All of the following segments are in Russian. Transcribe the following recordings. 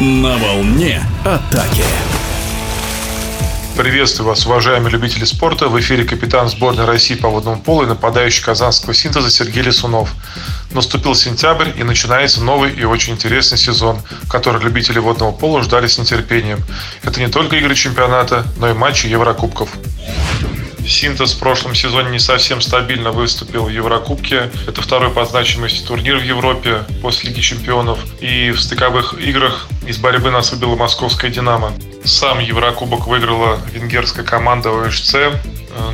На волне атаки. Приветствую вас, уважаемые любители спорта. В эфире капитан сборной России по водному полу и нападающий казанского «Синтеза» Сергей Лисунов. Наступил сентябрь, и начинается новый и очень интересный сезон, который любители водного пола ждали с нетерпением. Это не только игры чемпионата, но и матчи Еврокубков. «Синтез» в прошлом сезоне не совсем стабильно выступил в Еврокубке. Это второй по значимости турнир в Европе после Лиги чемпионов. И в стыковых играх из борьбы нас выбило московское «Динамо». Сам Еврокубок выиграла венгерская команда ОШЦ.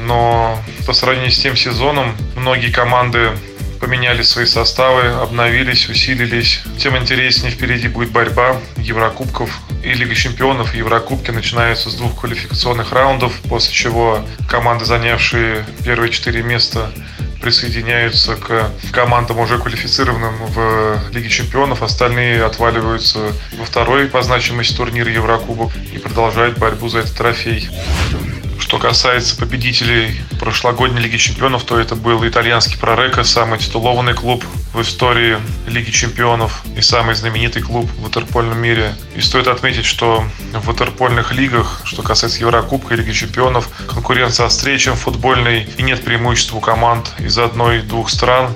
Но по сравнению с тем сезоном многие команды поменяли свои составы, обновились, усилились. Тем интереснее впереди будет борьба Еврокубков. И Лига чемпионов, и Еврокубки начинаются с двух квалификационных раундов, после чего команды, занявшие первые 4 места, присоединяются к командам, уже квалифицированным в Лиге чемпионов. Остальные отваливаются во второй по значимости турнир Еврокубок и продолжают борьбу за этот трофей. Что касается победителей прошлогодней Лиги чемпионов, то это был итальянский Прореко, самый титулованный клуб в истории Лиги чемпионов и самый знаменитый клуб в ватерпольном мире. И стоит отметить, что в ватерпольных лигах, что касается Еврокубка и Лиги чемпионов, конкуренция острее, чем в футбольной, и нет преимуществ у команд из одной-двух стран.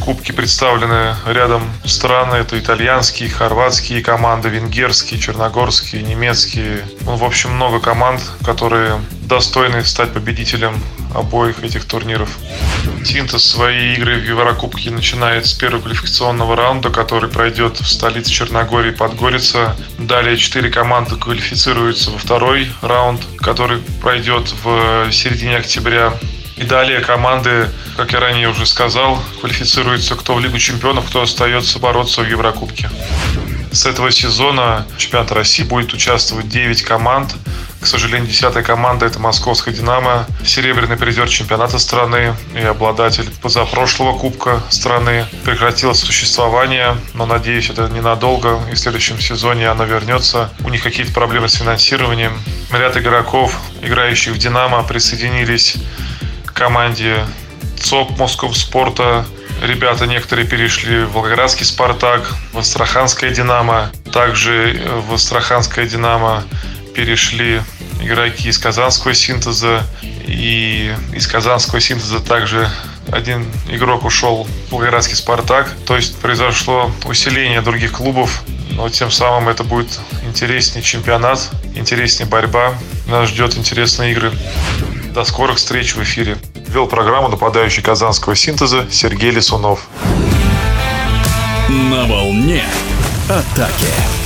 Кубки представлены рядом стран. Это итальянские, хорватские команды, венгерские, черногорские, немецкие. В общем, много команд, которые достойны стать победителем обоих этих турниров. «Синтез» свои игры в Еврокубке начинает с первого квалификационного раунда, который пройдет в столице Черногории Подгорица. Далее 4 команды квалифицируются во второй раунд, который пройдет в середине октября. И далее команды, как я ранее уже сказал, квалифицируются кто в Лигу чемпионов, кто остается бороться в Еврокубке. С этого сезона в чемпионате России будет участвовать 9 команд. К сожалению, 10-я команда – это московская «Динамо», серебряный призер чемпионата страны и обладатель позапрошлого кубка страны. Прекратилось существование, но, надеюсь, это ненадолго, и в следующем сезоне оно вернется. У них какие-то проблемы с финансированием. Ряд игроков, играющих в «Динамо», присоединились команде ЦОП Москомспорта. Ребята некоторые перешли в Волгоградский «Спартак», в Астраханское «Динамо». Также в Астраханское «Динамо» перешли игроки из Казанского «Синтеза». И из Казанского «Синтеза» также один игрок ушел в Волгоградский «Спартак». То есть произошло усиление других клубов. Но тем самым это будет интереснее чемпионат, интереснее борьба. Нас ждет интересные игры. До скорых встреч в эфире. Вел программу нападающий казанского «Синтеза» Сергей Лисунов. На волне атаки.